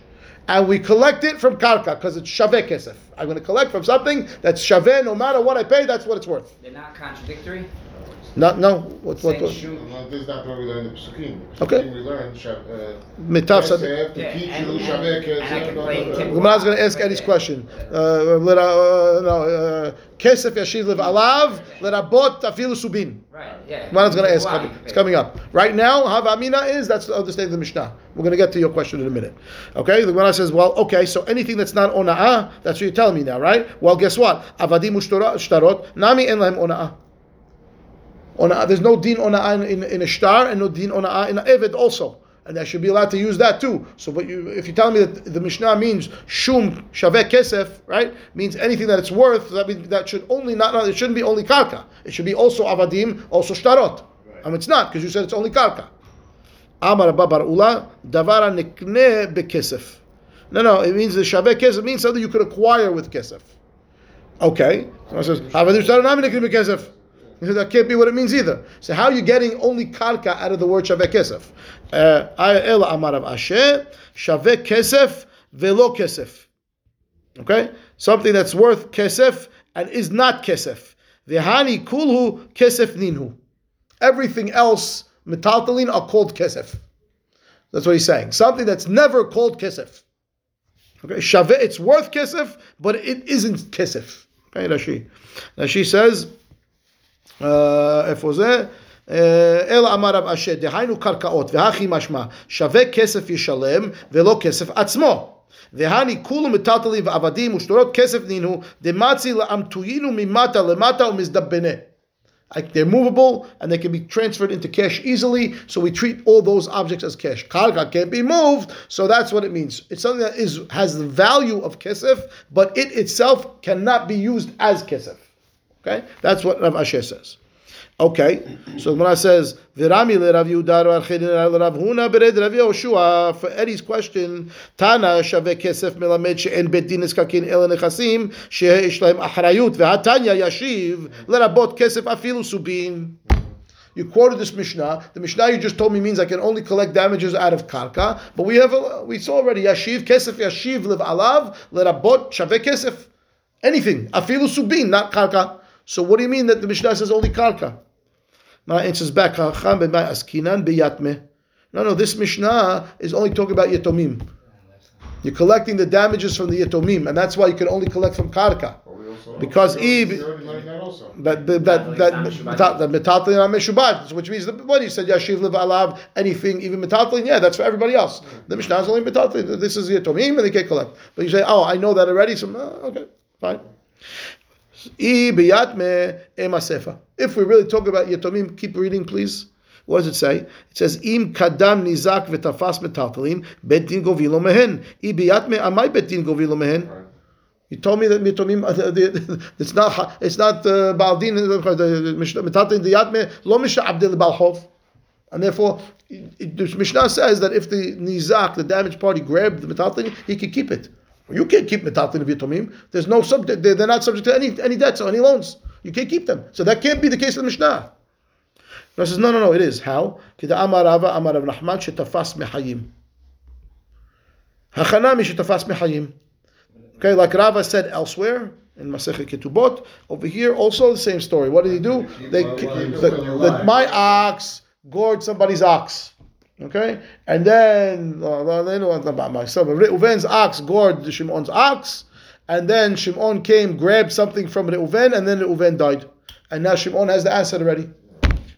and we collect it from karka, because it's shaveh kesef. I'm going to collect from something that's shaveh, no matter what I pay, that's what it's worth. They're not contradictory? Not, no. What, what, what? Well, this is not what we learned in the Pesukim. Okay. We learned shaveh kesef. Gemara is going to ask Eddie's question. Uh, let, uh, no, kesef yashiv liv alav, lerabot afilu subin. Right, yeah. Gemara is going to ask. It's coming up. Right now, Hava Amina is, that's the other state of the Mishnah. We're going to get to your question in a minute. Okay, the Gemara says, well, okay, so anything that's not ona'ah, that's what you're telling me now, right? Well, guess what? Avadim ushtarot, nami en lahem ona'ah. Ona'ah. There's no din ona'ah in, in, in a shtar, and no din ona'ah in a eved also. And I should be allowed to use that too. So but you, if you tell me that the Mishnah means shum shaveh kesef, right, means anything that it's worth, that means that should only not, it shouldn't be only karka. It should be also avadim, also shtarot. Right. And it's not, because you said it's only karka. Amar Babar Ula, Davara Nikne be Kesef. No, no, it means the Shaveh Kesef means something you could acquire with Kesef. Okay. So says, he says, that can't be what it means either. So how are you getting only karka out of the word Shaveh Kesef? El Amar Rav Asher, Shaveh Kesef velo Kesef. Okay? Something that's worth Kesef and is not Kesef. Vehani kulhu Kesef ninhu. Everything else, metaltalin, are called kesef. That's what he's saying. Something that's never called kesef. Okay, shaveh, it's worth kesef, but it isn't kesef. Okay, Rashi. Rashi says, "Efozeh el amar Rav Asher dehainu karkaot vehachi mashma shaveh kesef yishalem velo kesef atzmo vehani kulu metaltalin va'avadim ushtorot kesef ninu dematzi la'amtuyinu mimata lemata umizdabene." Like they're movable and they can be transferred into cash easily, so we treat all those objects as cash. Karka can't be moved, so that's what it means. It's something that is has the value of kesef, but it itself cannot be used as kesef. Okay, that's what Rav Asher says. Okay, so Gemara says Virami le Rav Yehuda Rav Huna bered Rav Yehoshua for Eddie's question. Tana shaveh kesef melamed she'en beit din niskakin el nechasim she'esh lahem achrayut vehatanya yashiv lerabot kesef afilu subin. You quoted this Mishnah. The Mishnah you just told me means I can only collect damages out of karka. But we have a, we saw already yashiv kesef yashiv liv alav lerabot shaveh kesef anything afilu subin, not karka. So what do you mean that the Mishnah says only karka? My answer is back. No, no, this Mishnah is only talking about Yetomim. You're collecting the damages from the Yetomim, and that's why you can only collect from karka. Because even that that that that metaltalin and meshubat, which means the what you said yashiv liv alav anything even metaltalin, yeah, that's for everybody else. The Mishnah is only metaltalin. This is Yetomim, and they can't collect. But you say, oh, I know that already. So oh, okay, fine. If we really talk about Yetomim, keep reading, please. What does it say? It says, "Im kadam nizak v'tafas metaltalin beit din govilo mehen." I biyat me amai beit din govilo mehen. You told me that Yetomim, it's not it's not baal din metaltalin biyat me lo misha abdel balchov, and therefore the Mishnah says that if the nizak, the damaged party, grabbed the metaltalin, he could keep it. You can't keep metaltalin of Yetomim. There's no subject. They're not subject to any any debts or any loans. You can't keep them. So that can't be the case of the Mishnah. No, says no, no, no. It is how Kida Amar Rava Amar Rav Nachman shetafas mechayim. Hachanami shetafas mechayim. Okay, like Rava said elsewhere in Masechet Ketubot. Over here, also the same story. What did he do? They the, the, my ox gored somebody's ox. Okay, and then they know about myself. Reuven's ox gored Shimon's ox, and then Shimon came, grabbed something from Reuven, and then Reuven died, and now Shimon has the asset already.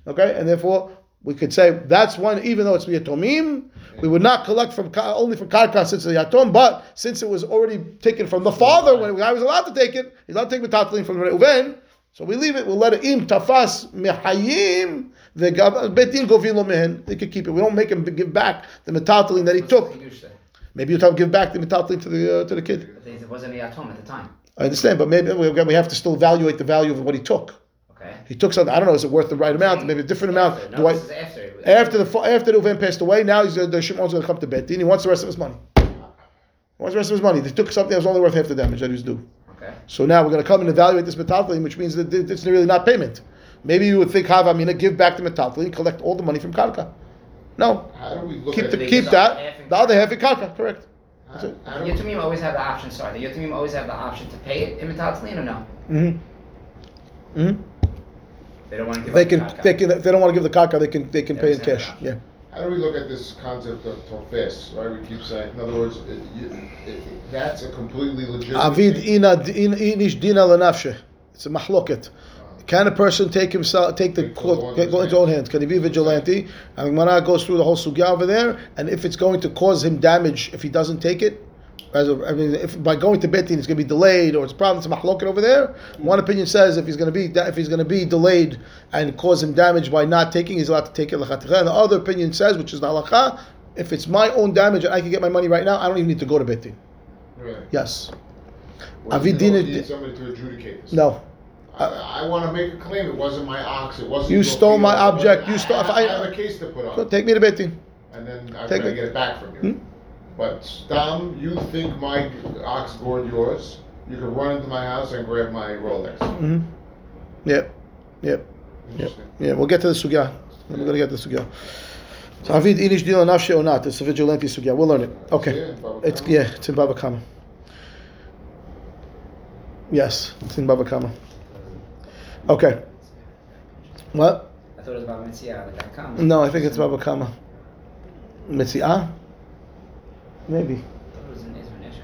Okay, and therefore we could say that's one. Even though it's Yatomim, we would not collect from only from Karka since the Yatom, but since it was already taken from the father when I was allowed to take it, he's allowed to take Metaltalin from Reuven, so we leave it. We'll let it im tafas mehayim. They could keep it. We don't make him give back the metaltalin that he took. Maybe you'll give back the metaltalin to the uh, to the kid. It wasn't a yatom at the time. I understand, but maybe we have to still evaluate the value of what he took. Okay. he took something. I don't know. Is it worth the right amount? Maybe a different amount. No, do I, after, after the after the Uvan passed away, now he's, uh, the Shimon's going to come to Beit Din. He wants the rest of his money. He wants the rest of his money. They took something that was only worth half the damage that he was due. Okay. So now we're going to come and evaluate this metaltalin, which means that it's really not payment. Maybe you would think, Hav Amina, give back the metaltalin, collect all the money from Karka. No. How do we look keep at the, keep that. The other half in Karka, correct. Uh, the Yotamim always have the option, sorry, the Yotamim always have the option to pay it in metaltalin or no? Mm-hmm. Mm-hmm. They don't want to give they can, the they can. They don't want to give the karka. They can. They can they pay in cash. Yeah. How do we look at this concept of tofes? Right? We keep saying. In other words, it, it, it, that's a completely legitimate. Avid ina inish dina lenafshe. It's a mahloket. Can a person take himself, take the cloth into his own hands? Can he be vigilante? And Gemara goes through the whole sugya over there. And if it's going to cause him damage, if he doesn't take it. As a, I mean, if by going to Beit Din it's going to be delayed, or it's probably some machloket over there. Mm-hmm. One opinion says if he's going to be if he's going to be delayed and cause him damage by not taking, he's allowed to take it l'chatechah. And the other opinion says, which is the halakha, if it's my own damage and I can get my money right now, I don't even need to go to Beit Din. Right. Yes. Well, Avid Din. Need somebody to adjudicate this. No. I, I want to make a claim. It wasn't my ox. It wasn't. You stole my object. You stole. I, I, I have a case to put on. So take me to Beit Din. And then I'm going to get it back from you. Hmm? But Stam, you think my ox gored yours? You can run into my house and grab my Rolex. Mm-hmm. Yep, yep, yep. Yeah, we'll get to the sugya. We're going to get to the sugya. So Avid Inish Dila Nafshe or not? It's a vigilante sugya. We'll learn it. Okay. It's yeah. It's in Bava Kama. Yes, it's in Bava Kama. Okay. What? I thought it was Bava Metziah. No, I think it's Bava Kama. Metziah. Maybe. I was in Ezra Neshech,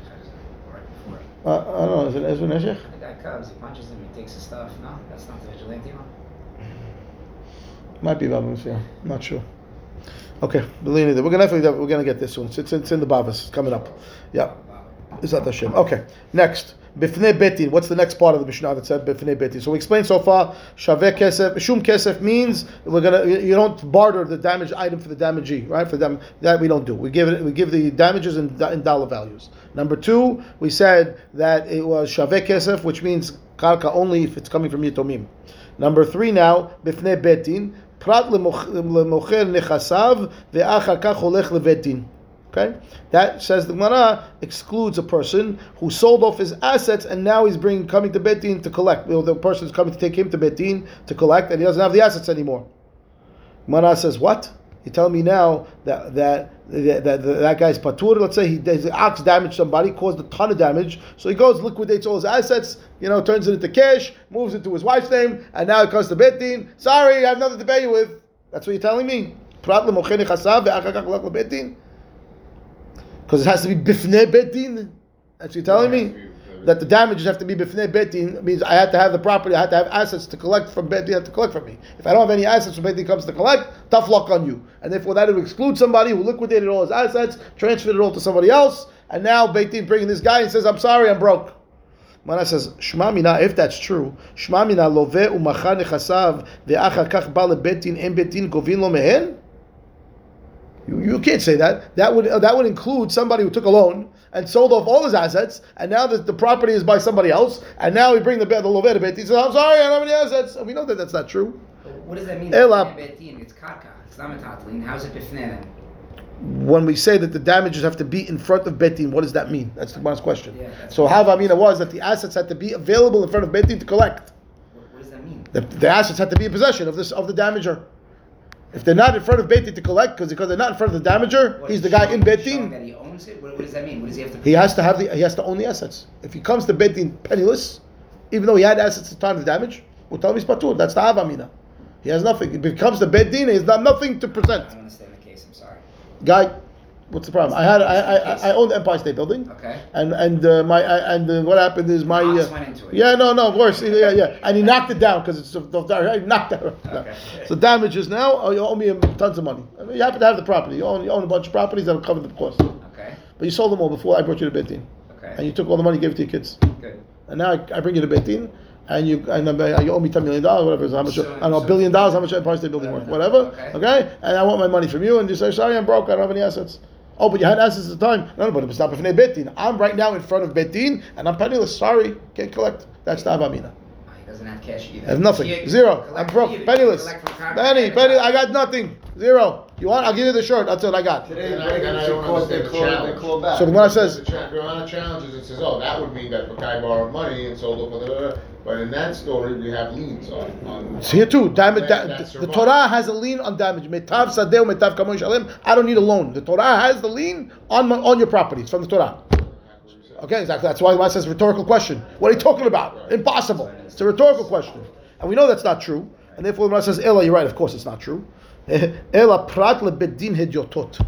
right before. Uh, I don't know, is it Ezra Neshech? The guy comes, he punches him, he takes his stuff. No, that's not the vigilante one. Might be Bavas, yeah. Not sure. Okay, believe me, we're gonna definitely we're gonna get this one. It's, it's, it's in the Bavas, coming up. Yeah. Is that the shame? Okay. Next. Bifnei Beit Din. What's the next part of the Mishnah that said Bifnei Beit Din? So we explained so far. Shaveh Kesef. Shum Kesef means we're gonna. You don't barter the damaged item for the damagee, right? For them, that we don't do. We give it. We give the damages in, in dollar values. Number two, we said that it was Shaveh Kesef, which means karka only if it's coming from Yitomim. Number three now, Bifnei Beit Din. Prat lemocher nechasav ve'achar kach holech leBeit Din. Okay, that says the Gemara excludes a person who sold off his assets and now he's bringing coming to Beit Din to collect. You know, the person is coming to take him to Beit Din to collect, and he doesn't have the assets anymore. Gemara says, "What? You tell me now that that that that, that guy's patur? Let's say he his ox damaged somebody, caused a ton of damage, so he goes liquidates all his assets. You know, turns it into cash, moves it to his wife's name, and now it comes to Beit Din. Sorry, I have nothing to pay you with. That's what you're telling me." Because it has to be bifnei Beit Din. That's what you're telling me? That the damages have to be bifnei Beit Din means I have to have the property, I have to have assets to collect from Beit Din, I have to collect from me. If I don't have any assets when Beit Din comes to collect, tough luck on you. And therefore that would exclude somebody who liquidated all his assets, transferred it all to somebody else, and now Beit Din bringing this guy and says, I'm sorry, I'm broke. Mana says, Shema mina, if that's true, Shema mina loveh u'machar nechasav ve'achar kach ba leBeit Din en Beit Din govin lo mehen? You, you can't say that. That would uh, that would include somebody who took a loan and sold off all his assets, and now the, the property is by somebody else, and now we bring the the loan to Beit Din. He says, "I'm sorry, I don't have any assets." And we know that that's not true. But what does that mean? Ela, Beit Din, it's karka. It's not metatlin. How's it bifnei? When we say that the damages have to be in front of Beit Din, what does that mean? That's the last question. Yeah, so how Amina was that the assets had to be available in front of Beit Din to collect. What, what does that mean? The, the assets had to be in possession of this of the damager. If they're not in front of Beit Din to collect, because because they're not in front of the damager, what, he's the guy showing, in Beit Din. That he owns it. What, what does that mean? What does he have to? He has to have the. He has to own the assets. If he comes to Beit Din penniless, even though he had assets at the time of the damage, we'll tell him he's patur. That's the Hava Amina. He has nothing. If he comes to Beit Din, he's not nothing to present. I don't understand the case. I'm sorry. Guy, what's the problem? What's I had I I, I owned the Empire State Building. Okay. And and uh, my I, and uh, what happened is my. Uh, went into it. Yeah, no, no, worse. Yeah, yeah. And he knocked it down because it's I knocked it. Okay. So damages now. Oh, you owe me tons of money. I mean, you happen to have the property. You own you own a bunch of properties that'll cover the cost. Okay. But you sold them all before I brought you to Beit Din. Okay. And you took all the money, gave it to your kids. Good. And now I, I bring you to Beit Din. And you and you owe me ten million dollars, whatever. How much? So, I don't know, a so billion dollars. How much? Empire State Building worth? Whatever. Okay. okay. And I want my money from you, and you say, "Sorry, I'm broke. I don't have any assets." Oh, but you had assets at the time. No, no, but it's not b'fnei Beit Din. I'm right now in front of Beit Din, and I'm penniless. Sorry, can't collect. That's the Hava Amina. doesn't have cash either. I have nothing. She, Zero. I'm broke. Either. Penniless. Penny. Penny. I got nothing. Zero. You want? I'll give you the shirt. That's what I got. Today, and I, and I don't understand the challenge. They call back. So the Gemara says, the amount of challenges, it says, oh, that would mean that the guy borrowed money and sold it. But in that story, we have liens on. on it's here too. Damage. Da- the Torah has a lien on damage. Metav sadeu metav kamoy shalem. I don't need a loan. The Torah has the lien on my, on your property. It's from the Torah. Okay, exactly. That's why it says rhetorical question. What are you talking about? Impossible. It's a rhetorical question. And we know that's not true. And therefore when it says, Ella, you're right, of course it's not true. Ella prat le Beit Din hedyotot.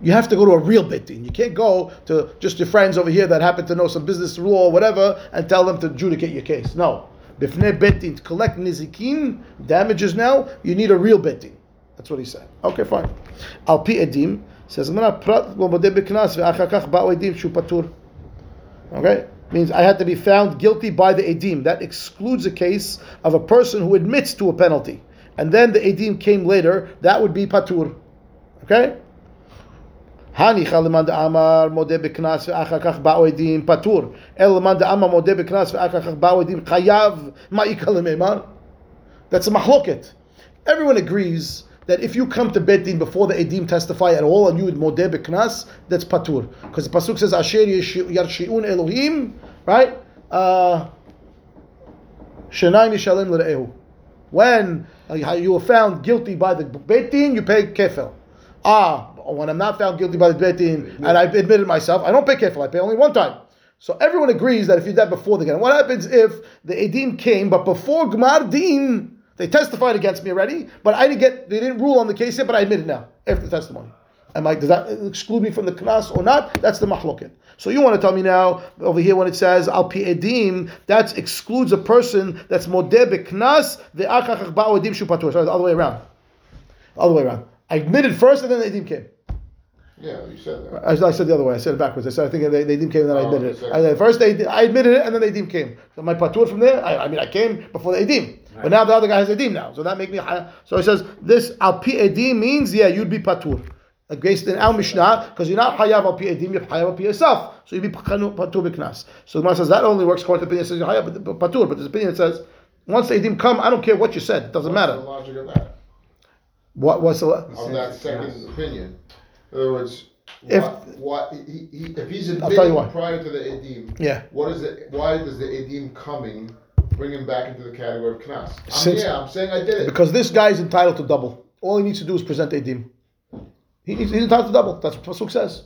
You have to go to a real Beit Din. You can't go to just your friends over here that happen to know some business law or whatever and tell them to adjudicate your case. No. Bifnei Beit Din, to collect nizikin, damages now, you need a real Beit Din. That's what he said. Okay, fine. Al pi edim says, prat lo modeh b'knas ve'achar kach ba'u edim shu patur. Okay, means I had to be found guilty by the edim. That excludes a case of a person who admits to a penalty, and then the edim came later. That would be patur. Okay. Hani chaleman de'amar modeh b'knas ve'achar kach ba'u edim patur. El man de'amar modeh b'knas ve'achar kach ba'u edim chayav ma'ikal le'meimar. That's a mahloket. Everyone agrees that if you come to Beit Din before the edim testify at all and you would modeh b'knas, that's patur. Because the pasuk says, Asher yarshi'un Elohim, right? Uh, Shenaim yishalem l're'ehu. When you were found guilty by the Beit Din, you pay kefel. Ah, when I'm not found guilty by the Beit Din and I admitted myself, I don't pay kefel, I pay only one time. So everyone agrees that if you did that before the game. What happens if the edim came, but before Gmar Din, they testified against me already, but I didn't get. They didn't rule on the case yet, but I admit it now after the testimony. Am I? Does that exclude me from the knas or not? That's the mahloket. So you want to tell me now over here when it says al pi edim, that excludes a person that's modeh b'knas ve'achachach ba'u edim shu patur. Sorry, the other way around. The other way around. I admitted first, and then the edim came. Yeah, you said that. I, I said the other way. I said it backwards. I said I think they, they edim came, and then oh, I admitted it. I, first they, I admitted it, and then the edim came. So my patur from there. I, I mean, I came before the edim. But now the other guy has edim now, so that make me. So he says this al pi edim means yeah you'd be patur, based in our mishnah because you're not hayav al pi edim, you're hayav al pi yourself, so you'd be patur b'knas. So the man says that only works according to the opinion that says you're hayav patur, but the opinion says once the edim come, I don't care what you said, it doesn't what's matter. The logic of that? What was the of oh, that second opinion? In other words, if what, what he, he, if he's admitting prior to the edim, yeah, what is it? Why does the edim coming bring him back into the category of knas? Yeah, I'm saying I did it. Because this guy is entitled to double. All he needs to do is present edim. He needs, he's entitled to double. That's what Pasuk says.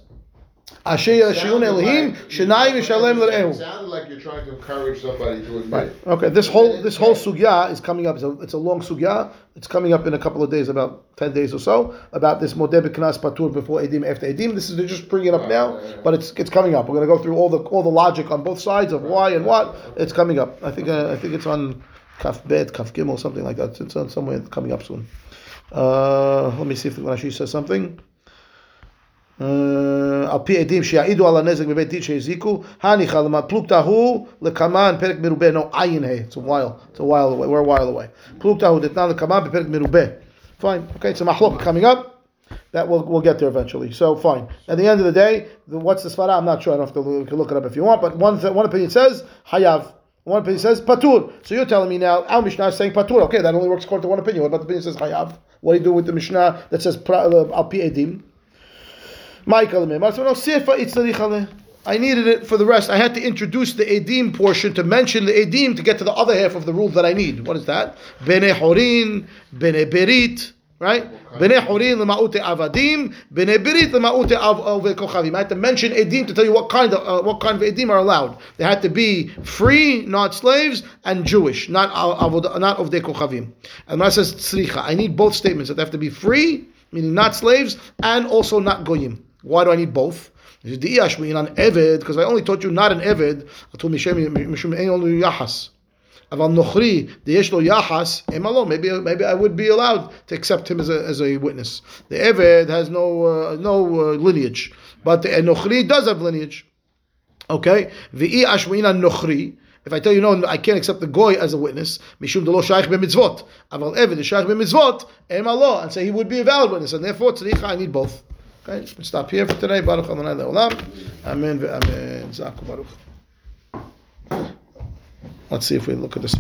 Asher Yashiun Elohim, Shenaim Yishalem L'Ehu. It sounded like you're trying to encourage somebody to admit. Right. Okay, this whole this whole sugya is coming up. It's a, it's a long sugya. It's coming up in a couple of days, about ten days or so, about this modeh b'knas patur before edim, after edim. This is, they're just bringing it up now, but it's it's coming up. We're going to go through all the all the logic on both sides of why and what. It's coming up. I think uh, I think it's on Kaf Bet, Kaf Gimel, or something like that. It's on somewhere coming up soon. Uh, let me see if the Rashi says something. Al pi edim she'a'idu ala nezek bebeit din she'iziku hanicha l'pluktahu lekaman perek merubeh no ayin hey. It's a while. It's a while away. We're a while away. Pluktahu detna lekaman beperek merubeh. Fine. Okay. It's a machlok coming up. That we'll we'll get there eventually. So fine. At the end of the day, the, what's the svara? I'm not sure. I don't have to look, you can look it up if you want. But one th- one opinion says hayav. One opinion says patur. So you're telling me now our mishnah is saying patur. Okay, that only works according to one opinion. What about the opinion that says hayav? What do you do with the mishnah that says al pi edim? I needed it for the rest. I had to introduce the edim portion to mention the edim to get to the other half of the rule that I need. What is that? Bene horin, bene berit, right? Bene horin l'ma'ute avadim, bene berit l'ma'ute avve kochavim. I had to mention edim to tell you what kind of uh, what kind of edim are allowed. They had to be free, not slaves, and Jewish, not uh, not of the kochavim. And that says tzricha. I need both statements. They have to be free, meaning not slaves, and also not goyim. Why do I need both? Because I only taught you not an eved. Maybe maybe I would be allowed to accept him as a as a witness. The eved has no uh, no uh, lineage, but the nochri does have lineage. Okay. If I tell you no, I can't accept the goy as a witness. Mishum delo shaykh b'mitzvot. Aval eved shaykh b'mitzvot. Emalo, and say he would be a valid witness, and therefore tzricha. I need both. Okay, we stop here for today. Baruch Adonai leolam. Amen ve'amen. Zaku baruch. Let's see if we look at this.